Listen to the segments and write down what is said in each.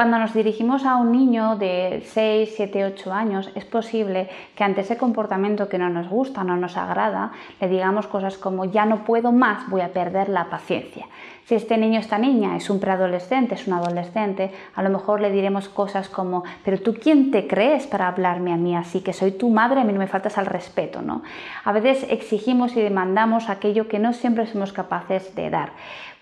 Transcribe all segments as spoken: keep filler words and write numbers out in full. Cuando nos dirigimos a un niño de seis, siete, ocho años, es posible que ante ese comportamiento que no nos gusta, no nos agrada, le digamos cosas como ya no puedo más, voy a perder la paciencia. Si este niño, esta niña es un preadolescente, es un adolescente, a lo mejor le diremos cosas como pero tú quién te crees para hablarme a mí así, que soy tu madre, a mí no me faltas al respeto, ¿no? A veces exigimos y demandamos aquello que no siempre somos capaces de dar.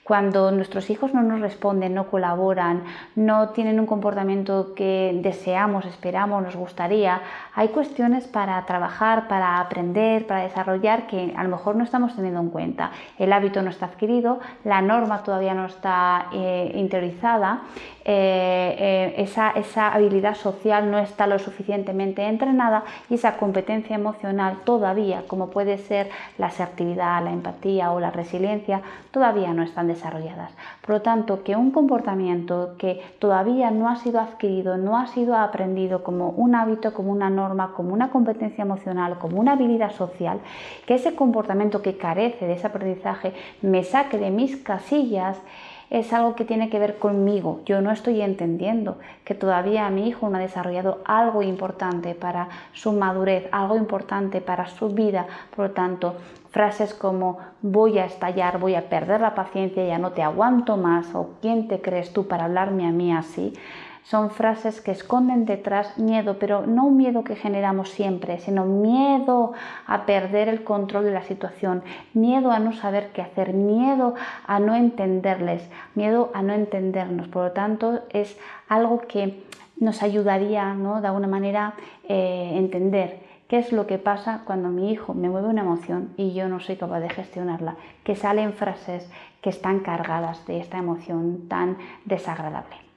Cuando nuestros hijos no nos responden, no colaboran, no tienen un comportamiento que deseamos, esperamos, nos gustaría, hay cuestiones para trabajar, para aprender, para desarrollar que a lo mejor no estamos teniendo en cuenta. El hábito no está adquirido, la norma todavía no está eh, interiorizada, eh, eh, esa, esa habilidad social no está lo suficientemente entrenada y esa competencia emocional todavía, como puede ser la asertividad, la empatía o la resiliencia, todavía no están desarrolladas. desarrolladas. Por lo tanto, que un comportamiento que todavía no ha sido adquirido, no ha sido aprendido como un hábito, como una norma, como una competencia emocional, como una habilidad social, que ese comportamiento que carece de ese aprendizaje me saque de mis casillas, es algo que tiene que ver conmigo. Yo no estoy entendiendo que todavía mi hijo no ha desarrollado algo importante para su madurez, algo importante para su vida. Por lo tanto, frases como voy a estallar, voy a perder la paciencia, ya no te aguanto más, o ¿quién te crees tú para hablarme a mí así? Son frases que esconden detrás miedo, pero no un miedo que generamos siempre, sino miedo a perder el control de la situación, miedo a no saber qué hacer, miedo a no entenderles, miedo a no entendernos. Por lo tanto, es algo que nos ayudaría, ¿no?, de alguna manera eh, entender qué es lo que pasa cuando mi hijo me mueve una emoción y yo no soy capaz de gestionarla, que salen frases que están cargadas de esta emoción tan desagradable.